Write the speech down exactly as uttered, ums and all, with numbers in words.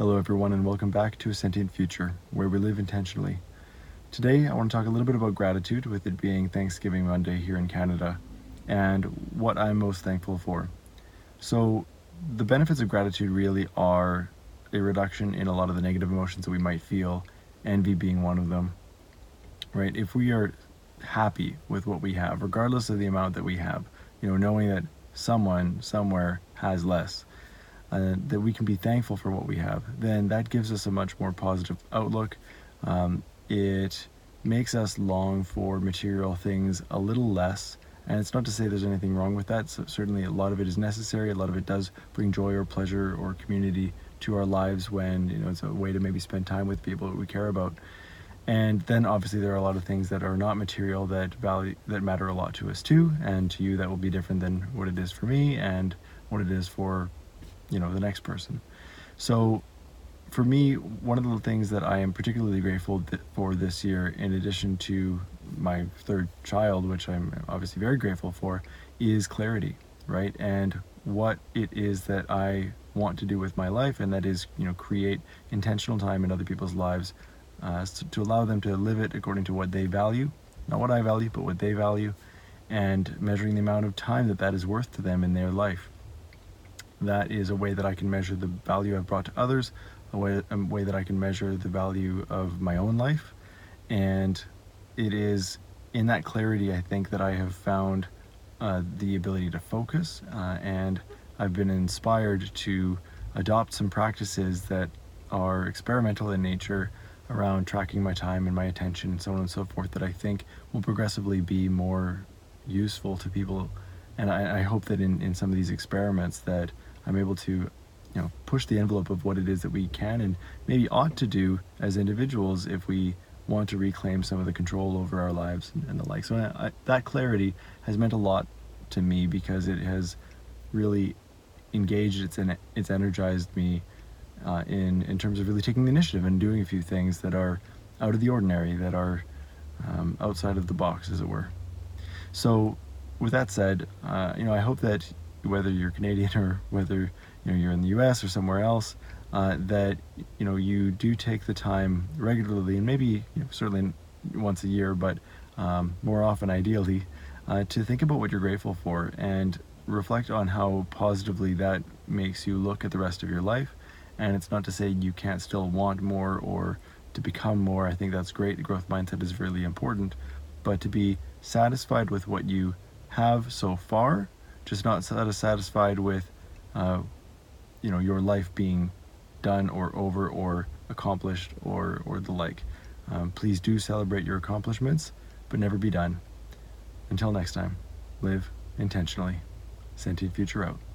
Hello everyone and welcome back to A Sentient Future, where we live intentionally. Today I want to talk a little bit about gratitude, with it being Thanksgiving Monday here in Canada, and what I'm most thankful for. So the benefits of gratitude really are a reduction in a lot of the negative emotions that we might feel, envy being one of them, right? If we are happy with what we have, regardless of the amount that we have, you know, knowing that someone somewhere has less, Uh, that we can be thankful for what we have, then that gives us a much more positive outlook. Um, it makes us long for material things a little less, and it's not to say there's anything wrong with that. So certainly a lot of it is necessary, a lot of it does bring joy or pleasure or community to our lives when, you know, it's a way to maybe spend time with people that we care about. And then obviously there are a lot of things that are not material that value, that matter a lot to us too, and to you that will be different than what it is for me and what it is for, you know, the next person. So for me, one of the things that I am particularly grateful th- for this year, in addition to my third child, which I'm obviously very grateful for, is clarity, right? And what it is that I want to do with my life, and that is, you know, create intentional time in other people's lives uh, so to allow them to live it according to what they value, not what I value, but what they value, and measuring the amount of time that that is worth to them in their life. That is a way that I can measure the value I've brought to others, a way, a way that I can measure the value of my own life. And it is in that clarity, I think, that I have found uh, the ability to focus. Uh, and I've been inspired to adopt some practices that are experimental in nature around tracking my time and my attention and so on and so forth, that I think will progressively be more useful to people. And I, I hope that in, in some of these experiments that I'm able to, you know, push the envelope of what it is that we can and maybe ought to do as individuals if we want to reclaim some of the control over our lives and the like. So I, I, that clarity has meant a lot to me, because it has really engaged, it's, en- it's energized me uh, in, in terms of really taking the initiative and doing a few things that are out of the ordinary, that are um, outside of the box, as it were. So with that said, uh, you know, I hope that whether you're Canadian or whether, you know, you're in the U S or somewhere else, uh, that, you know, you do take the time regularly, and maybe, you know, certainly once a year, but um, more often ideally, uh, to think about what you're grateful for and reflect on how positively that makes you look at the rest of your life. And it's not to say you can't still want more or to become more. I think that's great. The growth mindset is really important, but to be satisfied with what you have so far, just not satisfied with uh, you know, your life being done or over or accomplished or or the like. Um, please do celebrate your accomplishments, but never be done. Until next time, live intentionally. Sentient Future out.